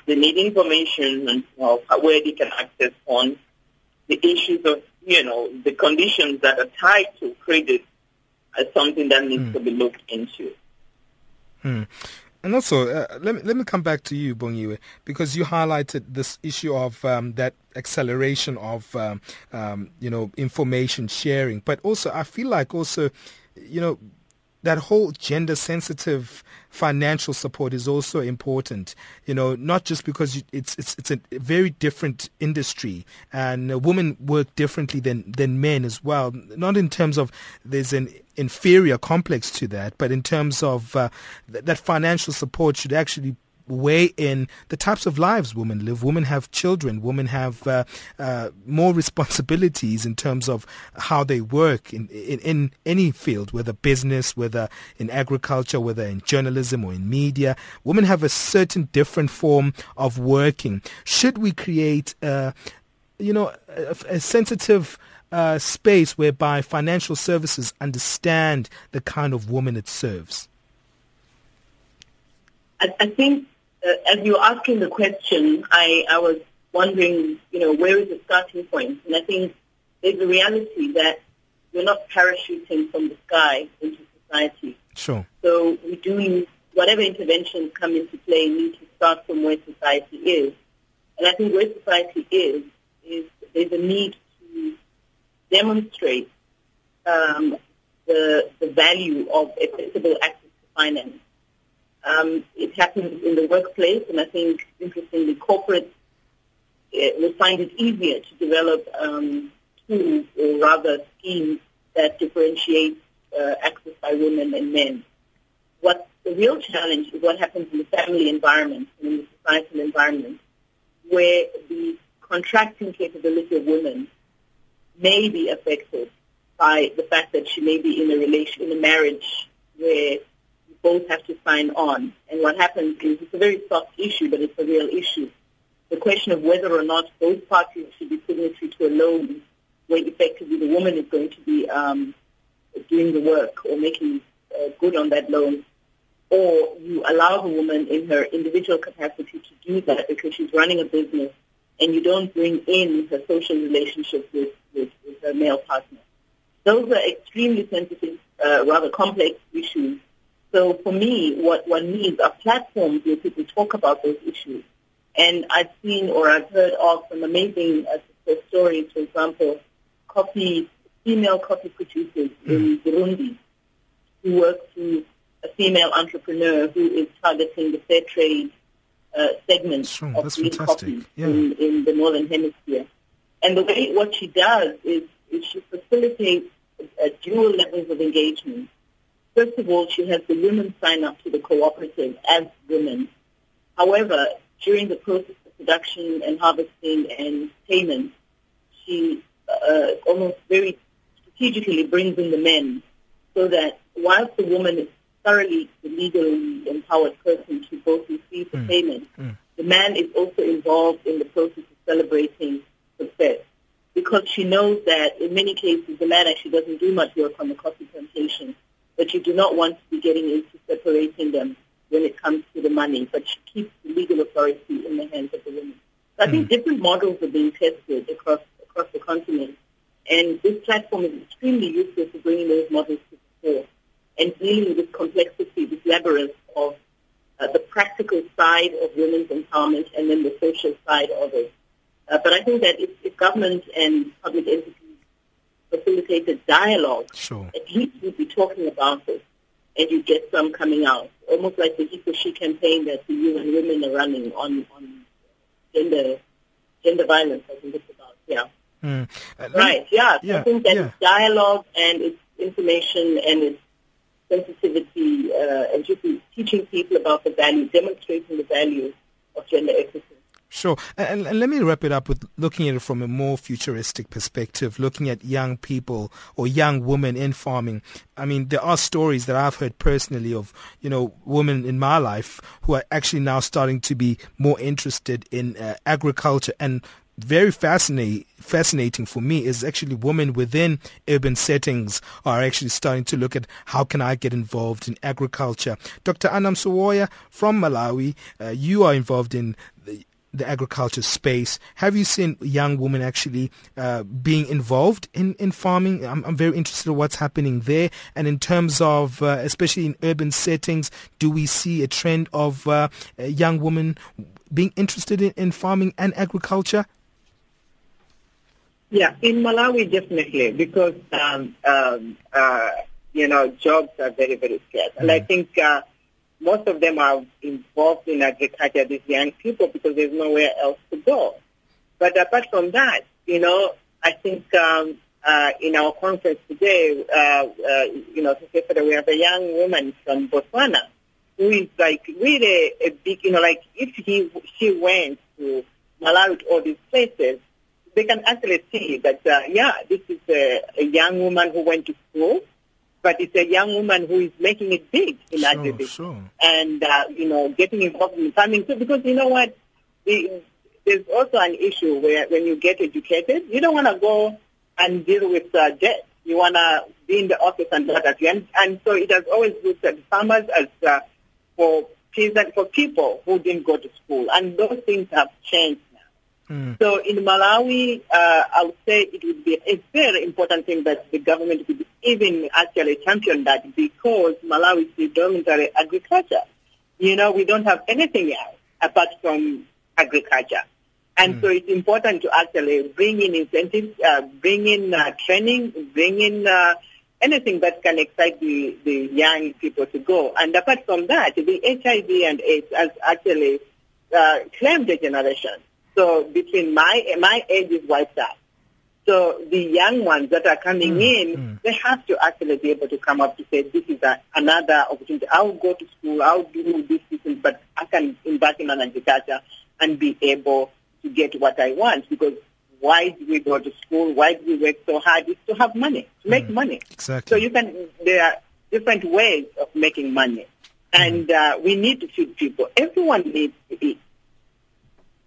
they need information of where they can access funds, the issues of, you know, the conditions that are tied to credit as something that needs mm. to be looked into. Mm. And also, uh, let me let me come back to you, Bongiwe, because you highlighted this issue of um, that acceleration of um, um, you know, information sharing. But also, I feel like also, you know, that whole gender-sensitive financial support is also important. You know, not just because you, it's it's it's a very different industry, and women work differently than than men as well. Not in terms of there's an inferior complex to that, but in terms of uh, th- that financial support should actually weigh in the types of lives women live. Women have children. Women have uh, uh, more responsibilities in terms of how they work in, in, in any field, whether business, whether in agriculture, whether in journalism or in media. Women have a certain different form of working. Should we create, uh, you know, a, a sensitive uh, space whereby financial services understand the kind of woman it serves? I, I think as you were asking the question, I, I was wondering, you know, where is the starting point? And I think there's a reality that we're not parachuting from the sky into society. Sure. So we do need, whatever interventions come into play, need to start from where society is. And I think where society is, is there's a need to demonstrate um, the, the value of accessible access to finance. Um, it happens in the workplace, and I think, interestingly, corporates uh, will find it easier to develop um, tools or rather schemes that differentiate uh, access by women and men. What the real challenge is what happens in the family environment and in the societal environment, where the contracting capability of women may be affected by the fact that she may be in a relation, in a marriage where both have to sign on. And what happens is it's a very soft issue, but it's a real issue. The question of whether or not both parties should be signatory to a loan where effectively the woman is going to be um, doing the work or making uh, good on that loan, or you allow the woman in her individual capacity to do that because she's running a business and you don't bring in her social relationship with, with, with her male partner. Those are extremely sensitive, uh, rather complex issues So for me, what one needs are platforms where people talk about those issues. And I've seen or I've heard of some amazing success stories, for example, coffee, female coffee producers mm. in Burundi who work through a female entrepreneur who is targeting the fair trade uh, segment sure, of green coffee yeah. in, in the Northern Hemisphere. And the way what she does is, is she facilitates uh, dual levels of engagement. First of all, she has the women sign up to the cooperative as women. However, during the process of production and harvesting and payment, she uh, almost very strategically brings in the men so that whilst the woman is thoroughly the legally empowered person to both receive the mm. payment, mm. the man is also involved in the process of celebrating success, because she knows that in many cases the man actually doesn't do much work on the coffee plantation, but you do not want to be getting into separating them when it comes to the money, but she keeps the legal authority in the hands of the women. So I think mm. different models are being tested across across the continent, and this platform is extremely useful for bringing those models to the fore and dealing with this complexity, this labyrinth of uh, the practical side of women's empowerment and then the social side of it. Uh, but I think that if, if government and public entities facilitated dialogue, sure. at least we'd be talking about this, and you get some coming out, almost like the Eco-She campaign that the U N Women are running on, on gender gender violence, I think it's about, yeah. Mm. Uh, right, yeah. yeah. So I think that yeah. it's dialogue and it's information and it's sensitivity uh, and just teaching people about the value, demonstrating the value of gender equity. Sure. And, and let me wrap it up with looking at it from a more futuristic perspective, looking at young people or young women in farming. I mean, there are stories that I've heard personally of, you know, women in my life who are actually now starting to be more interested in uh, agriculture. And very fascinating fascinating for me is actually women within urban settings are actually starting to look at how can I get involved in agriculture. Doctor Anna Msowoya from Malawi, uh, you are involved in the the agriculture space. Have you seen young women actually uh, being involved in, in farming? I'm, I'm very interested in what's happening there. And in terms of, uh, especially in urban settings, do we see a trend of uh, young women being interested in, in farming and agriculture? Yeah, in Malawi, definitely, because, um, um, uh, you know, jobs are very, very scarce. Mm-hmm. And I think... Uh, most of them are involved in agriculture, these young people, because there's nowhere else to go. But apart from that, you know, I think um, uh, in our conference today, uh, uh, you know, we have a young woman from Botswana who is like really a big, you know, like if he she went to Malawi, all these places, they can actually see that, uh, yeah, this is a, a young woman who went to school, but it's a young woman who is making it big in sure, agribusiness sure. and, uh, you know, getting involved in farming. So, because, you know what, the, there's also an issue where when you get educated, you don't want to go and deal with uh, debt. You want to be in the office and all that. And, and so it has always looked at farmers as uh, for, for people who didn't go to school. And those things have changed now. Mm. So in Malawi, uh, I would say it would be a very important thing that the government would even actually champion that, because Malawi is predominantly agriculture. You know, we don't have anything else apart from agriculture. And mm. so it's important to actually bring in incentives, uh, bring in uh, training, bring in uh, anything that can excite the, the young people to go. And apart from that, the H I V and AIDS has actually uh, claimed a generation. So between my, my age is wiped out. So the young ones that are coming mm, in, mm. they have to actually be able to come up to say, this is a, another opportunity. I'll go to school, I'll do this, this, but I can embark in an agriculture and be able to get what I want. Because why do we go to school? Why do we work so hard? It's to have money, to make mm, money. Exactly. So you can. There are different ways of making money. Mm. And uh, we need to feed people. Everyone needs to eat.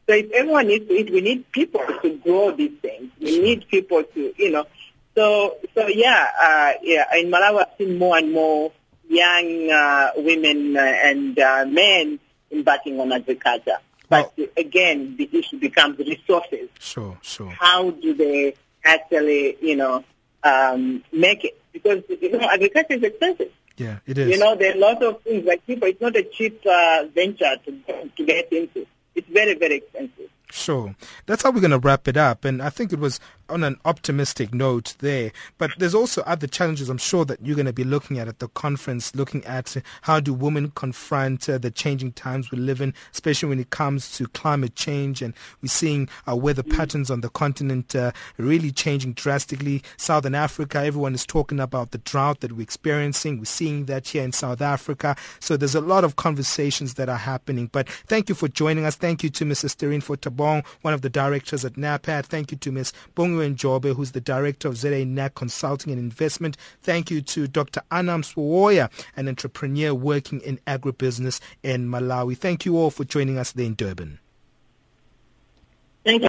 So if everyone needs to eat, we need people to grow these things. We need people to, you know. So, so yeah, uh, yeah. In Malawi, I've seen more and more young uh, women and uh, men embarking on agriculture. But well, again, the issue becomes resources. Sure, sure. How do they actually, you know, um, make it? Because, you know, agriculture is expensive. Yeah, it is. You know, there are lots of things like cheaper. It's not a cheap uh, venture to, to get into. It's very, very expensive. Sure. That's how we're going to wrap it up. And I think it was on an optimistic note there. But there's also other challenges, I'm sure, that you're going to be looking at at the conference, looking at how do women confront uh, the changing times we live in, especially when it comes to climate change. And we're seeing uh, weather patterns on the continent uh, really changing drastically. Southern Africa, everyone is talking about the drought that we're experiencing. We're seeing that here in South Africa. So there's a lot of conversations that are happening. But thank you for joining us. Thank you to Miz Esterine Fotabong, one of the directors at NEPAD. Thank you to Miz Bongiwe Njobe, who's the director of Z A N A C Consulting and Investment. Thank you to Doctor Anna Msowoya, an entrepreneur working in agribusiness in Malawi. Thank you all for joining us there in Durban. Thank you.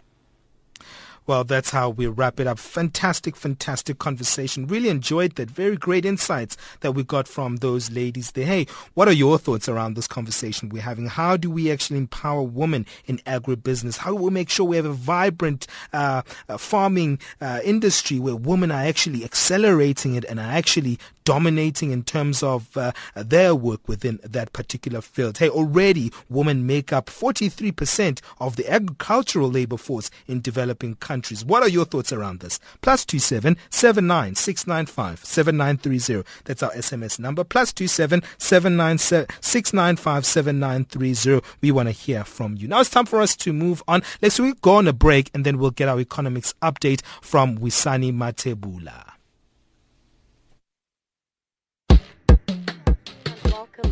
Well, that's how we wrap it up. Fantastic, fantastic conversation. Really enjoyed that. Very great insights that we got from those ladies there. Hey, what are your thoughts around this conversation we're having? How do we actually empower women in agribusiness? How do we make sure we have a vibrant uh, farming uh, industry where women are actually accelerating it and are actually dominating in terms of uh, their work within that particular field? Hey, already women make up forty-three percent of the agricultural labor force in developing countries. What are your thoughts around this? Plus two seven seven nine six nine five seven nine three zero. That's our S M S number. Plus two seven seven nine six nine five seven nine three zero. We want to hear from you. Now it's time for us to move on. Let's we go on a break and then we'll get our economics update from Wisani Matebula.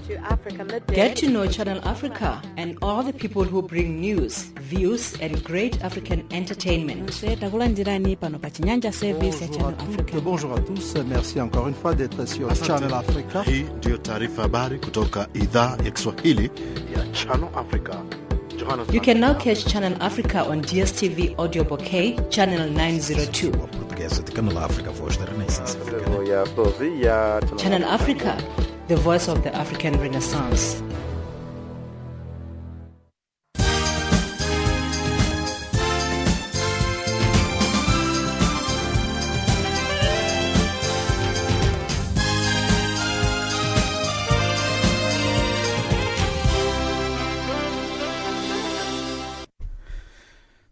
To Africa Midday. Get to know Channel Africa and all the people who bring news, views and great African entertainment. Bonjour à tous, merci encore une fois d'être sur Channel Africa. Hii ndio taarifa habari kutoka idhaa ya Kiswahili ya Channel Africa. You can now catch Channel Africa on D S T V Audio Bouquet, Channel nine oh two. Channel Africa, the voice of the African Renaissance.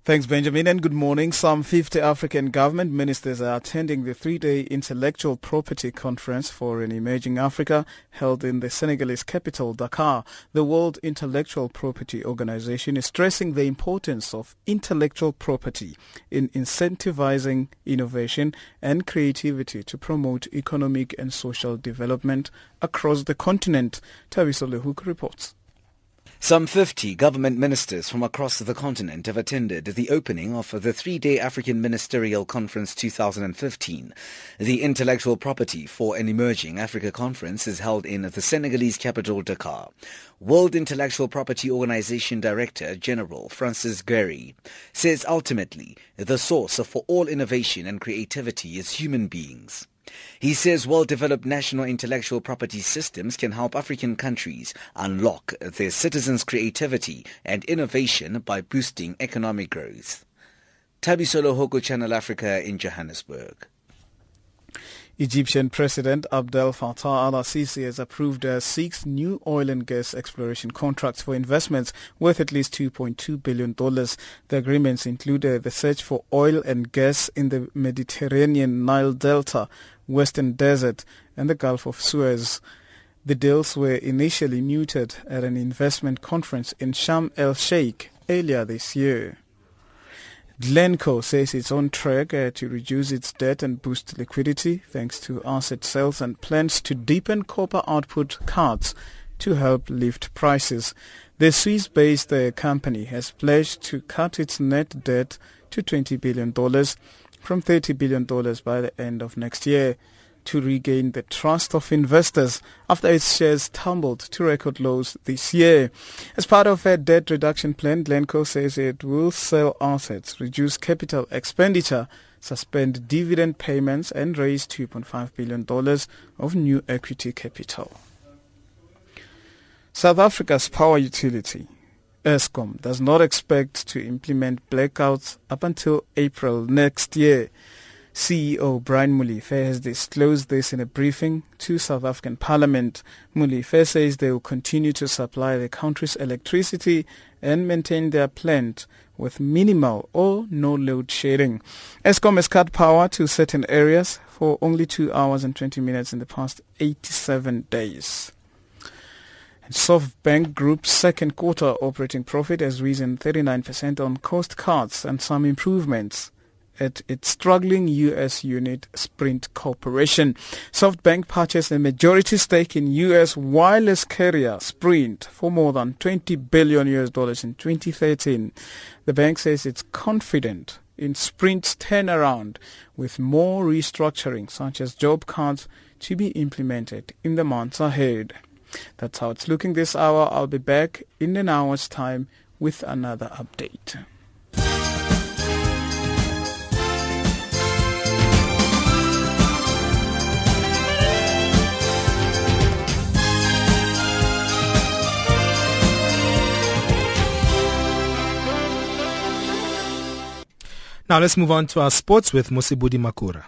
Thanks, Benjamin, and good morning. Some fifty African government ministers are attending the three-day Intellectual Property Conference for an Emerging Africa held in the Senegalese capital, Dakar. The World Intellectual Property Organization is stressing the importance of intellectual property in incentivizing innovation and creativity to promote economic and social development across the continent. Tabiso Lehuk reports. Some fifty government ministers from across the continent have attended the opening of the three-day African Ministerial Conference two thousand fifteen. The Intellectual Property for an Emerging Africa Conference is held in the Senegalese capital, Dakar. World Intellectual Property Organization Director General Francis Gehry says ultimately the source for all innovation and creativity is human beings. He says well-developed national intellectual property systems can help African countries unlock their citizens' creativity and innovation by boosting economic growth. Tabiso Lehoko, Channel Africa in Johannesburg. Egyptian President Abdel Fattah al-Sisi has approved uh, six new oil and gas exploration contracts for investments worth at least two point two billion dollars. The agreements include uh, the search for oil and gas in the Mediterranean Nile Delta, Western Desert and the Gulf of Suez. The deals were initially mooted at an investment conference in Sharm el-Sheikh earlier this year. Glencore says it's on track uh, to reduce its debt and boost liquidity thanks to asset sales and plans to deepen copper output cuts to help lift prices. The Swiss-based uh, company has pledged to cut its net debt to twenty billion dollars from thirty billion dollars by the end of next year to regain the trust of investors after its shares tumbled to record lows this year. As part of a debt reduction plan, Glencore says it will sell assets, reduce capital expenditure, suspend dividend payments, and raise two point five billion dollars of new equity capital. South Africa's power utility, Eskom, does not expect to implement blackouts up until April next year. C E O Brian Molefe has disclosed this in a briefing to South African Parliament. Molefe says they will continue to supply the country's electricity and maintain their plant with minimal or no load sharing. Eskom has cut power to certain areas for only two hours and twenty minutes in the past eighty-seven days. SoftBank Group's second quarter operating profit has risen thirty-nine percent on cost cuts and some improvements at its struggling U S unit Sprint Corporation. SoftBank purchased a majority stake in U S wireless carrier Sprint for more than twenty billion U S dollars in twenty thirteen. The bank says it's confident in Sprint's turnaround, with more restructuring such as job cuts to be implemented in the months ahead. That's how it's looking this hour. I'll be back in an hour's time with another update. Now let's move on to our sports with Musibudi Makura.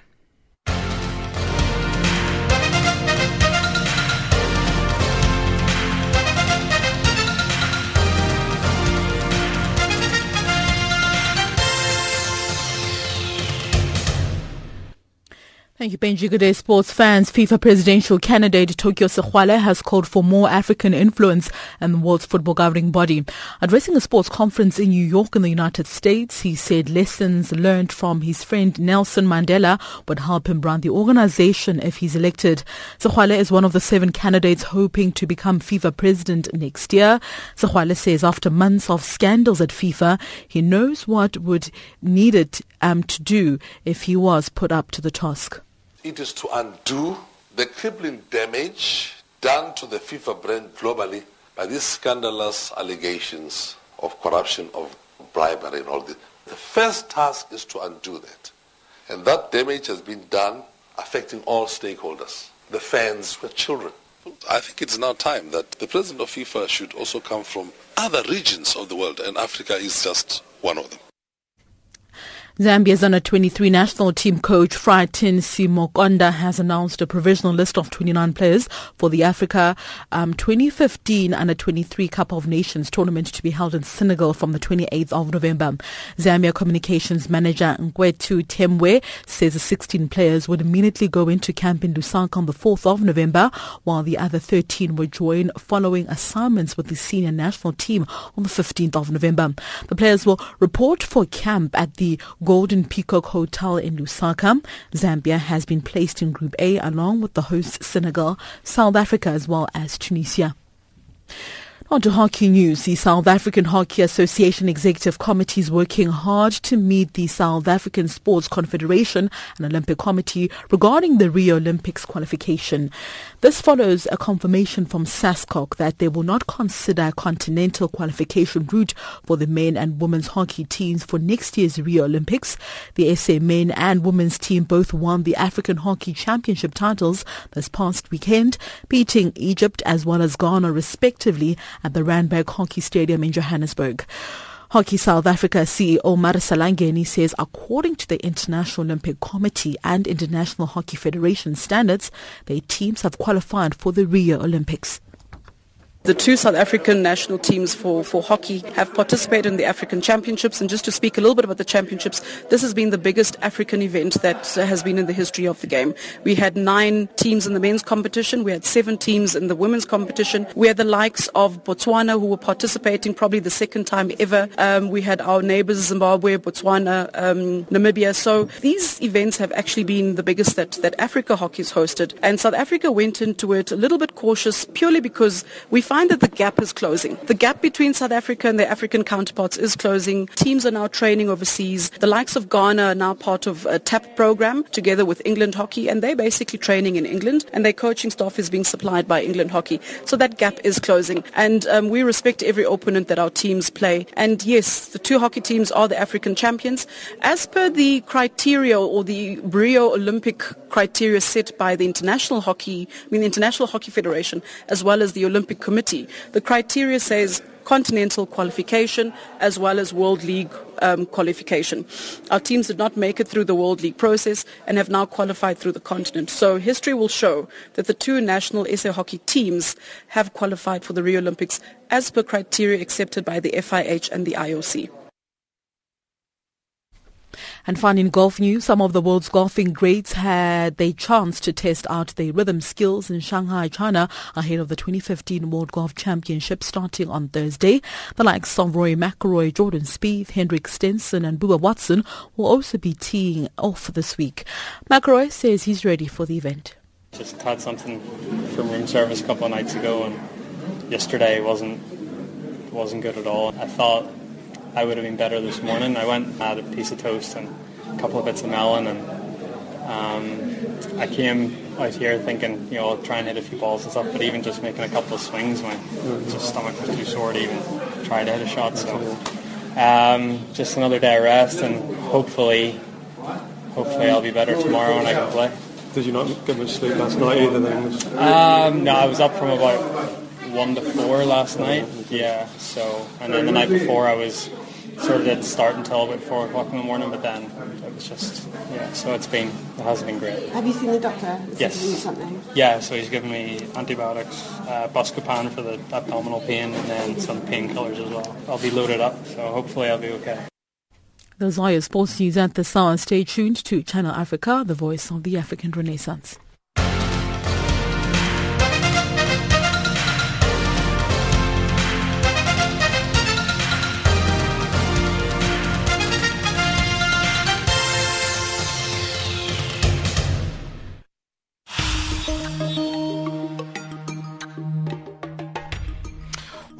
Thank you, Benji. Good day, sports fans. FIFA presidential candidate Tokyo Sekhwale has called for more African influence in the world's football governing body. Addressing a sports conference in New York in the United States, he said lessons learned from his friend Nelson Mandela would help him run the organization if he's elected. Sekhwale is one of the seven candidates hoping to become FIFA president next year. Sekhwale says after months of scandals at FIFA, he knows what would need it um, to do if he was put up to the task. It is to undo the crippling damage done to the FIFA brand globally by these scandalous allegations of corruption, of bribery and all this. The first task is to undo that. And that damage has been done, affecting all stakeholders. The fans were children. I think it's now time that the president of FIFA should also come from other regions of the world, and Africa is just one of them. Zambia's under twenty-three national team coach Frighten Simokonda has announced a provisional list of twenty-nine players for the Africa um, twenty fifteen under twenty-three Cup of Nations tournament to be held in Senegal from the twenty-eighth of November. Zambia communications manager Ngwetu Temwe says the sixteen players would immediately go into camp in Lusaka on the fourth of November, while the other thirteen would join following assignments with the senior national team on the fifteenth of November. The players will report for camp at the Golden Peacock Hotel in Lusaka. Zambia has been placed in Group A along with the hosts Senegal, South Africa as well as Tunisia. On to hockey news. The South African Hockey Association Executive Committee is working hard to meet the South African Sports Confederation and Olympic Committee regarding the Rio Olympics qualification. This follows a confirmation from SASCOC that they will not consider a continental qualification route for the men and women's hockey teams for next year's Rio Olympics. The S A men and women's team both won the African Hockey Championship titles this past weekend, beating Egypt as well as Ghana respectively at the Randburg Hockey Stadium in Johannesburg. Hockey South Africa C E O Marisela Ngeni says according to the International Olympic Committee and International Hockey Federation standards, their teams have qualified for the Rio Olympics. The two South African national teams for, for hockey have participated in the African Championships, and just to speak a little bit about the championships, this has been the biggest African event that has been in the history of the game. We had nine teams in the men's competition, we had seven teams in the women's competition, we had the likes of Botswana who were participating probably the second time ever, um, we had our neighbours Zimbabwe, Botswana, um, Namibia, so these events have actually been the biggest that, that Africa hockey's hosted, and South Africa went into it a little bit cautious purely because we found that the gap is closing. The gap between South Africa and their African counterparts is closing. Teams are now training overseas. The likes of Ghana are now part of a TAP program together with England Hockey, and they're basically training in England, and their coaching staff is being supplied by England Hockey. So that gap is closing, and um, we respect every opponent that our teams play. And yes, the two hockey teams are the African champions. As per the criteria or the Rio Olympic criteria set by the International Hockey, I mean the International Hockey Federation, as well as the Olympic Committee, fifty. The criteria says continental qualification as well as World League um, qualification. Our teams did not make it through the World League process and have now qualified through the continent. So history will show that the two national S A hockey teams have qualified for the Rio Olympics as per criteria accepted by the F I H and the I O C. And finally, in golf news, some of the world's golfing greats had their chance to test out their rhythm skills in Shanghai, China, ahead of the twenty fifteen World Golf Championship starting on Thursday. The likes of Rory McIlroy, Jordan Spieth, Henrik Stenson and Bubba Watson will also be teeing off this week. McIlroy says he's ready for the event. Just caught something from room service a couple of nights ago, and yesterday wasn't wasn't good at all. I thought I would have been better this morning. I went and had a piece of toast and a couple of bits of melon, and um, I came out here thinking, you know, I'll try and hit a few balls and stuff, but even just making a couple of swings, my just stomach was too sore to even try to hit a shot. So um, just another day of rest, and hopefully, hopefully I'll be better tomorrow when I can play. Did you not get much sleep last night either then? Um, no, I was up from about one to four last night, yeah. So, and then the night before I was sort of didn't start until about four o'clock in the morning, but then it was just, yeah. So it's been, it hasn't been great. Have you seen the doctor? Has yes. He given you something? Yeah. So he's given me antibiotics, uh, buscopan for the abdominal pain, and then some painkillers as well. I'll be loaded up, so hopefully I'll be okay. Those are your sports news at this hour. Stay tuned to Channel Africa, the voice of the African Renaissance.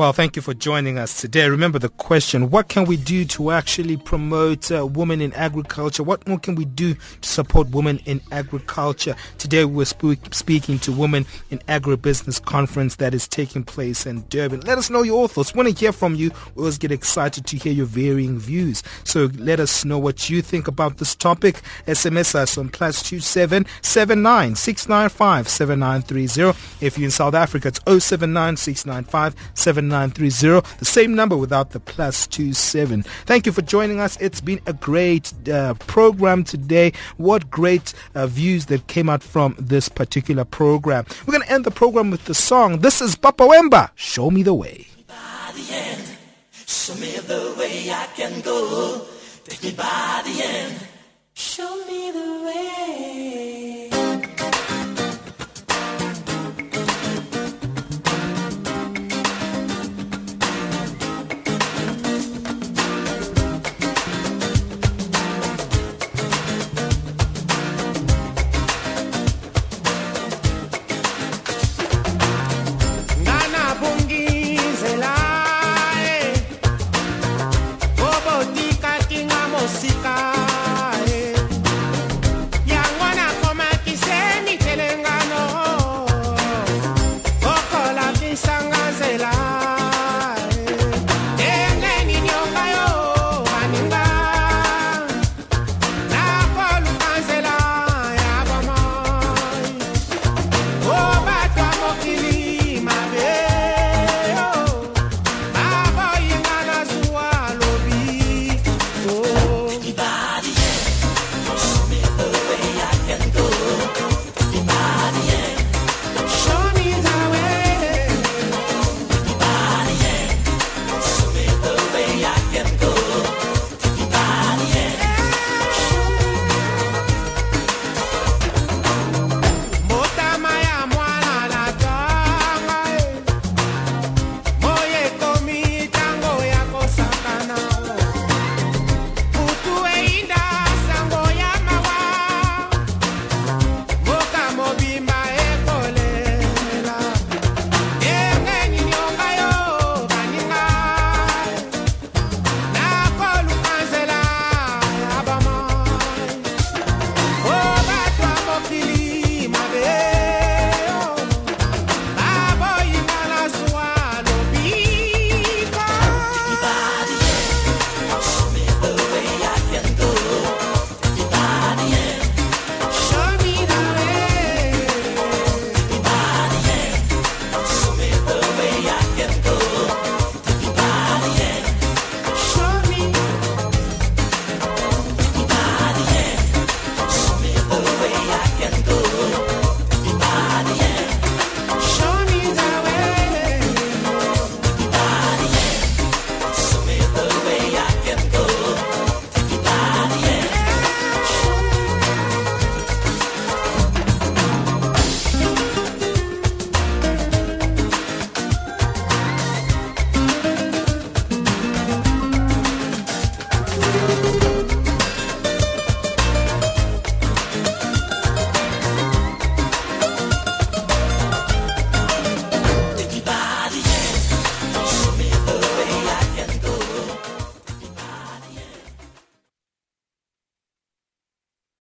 Well, thank you for joining us today. Remember the question, what can we do to actually promote uh, women in agriculture? What more can we do to support women in agriculture? Today we're sp- speaking to Women in Agribusiness Conference that is taking place in Durban. Let us know your thoughts. We want to hear from you. We always get excited to hear your varying views. So let us know what you think about this topic. S M S us on plus two seven seven nine six nine five seven nine three zero. If you're in South Africa, it's oh seven nine six nine five seven nine three zero. nine three zero, the same number without the plus two seven. Thank you for joining us. It's been a great uh, program today. What great uh, views that came out from this particular program. We're going to end the program with the song. This is Papa Wemba, Show Me the Way. By the end, show me the way I can go. Take me by the end, show me the way. Oh!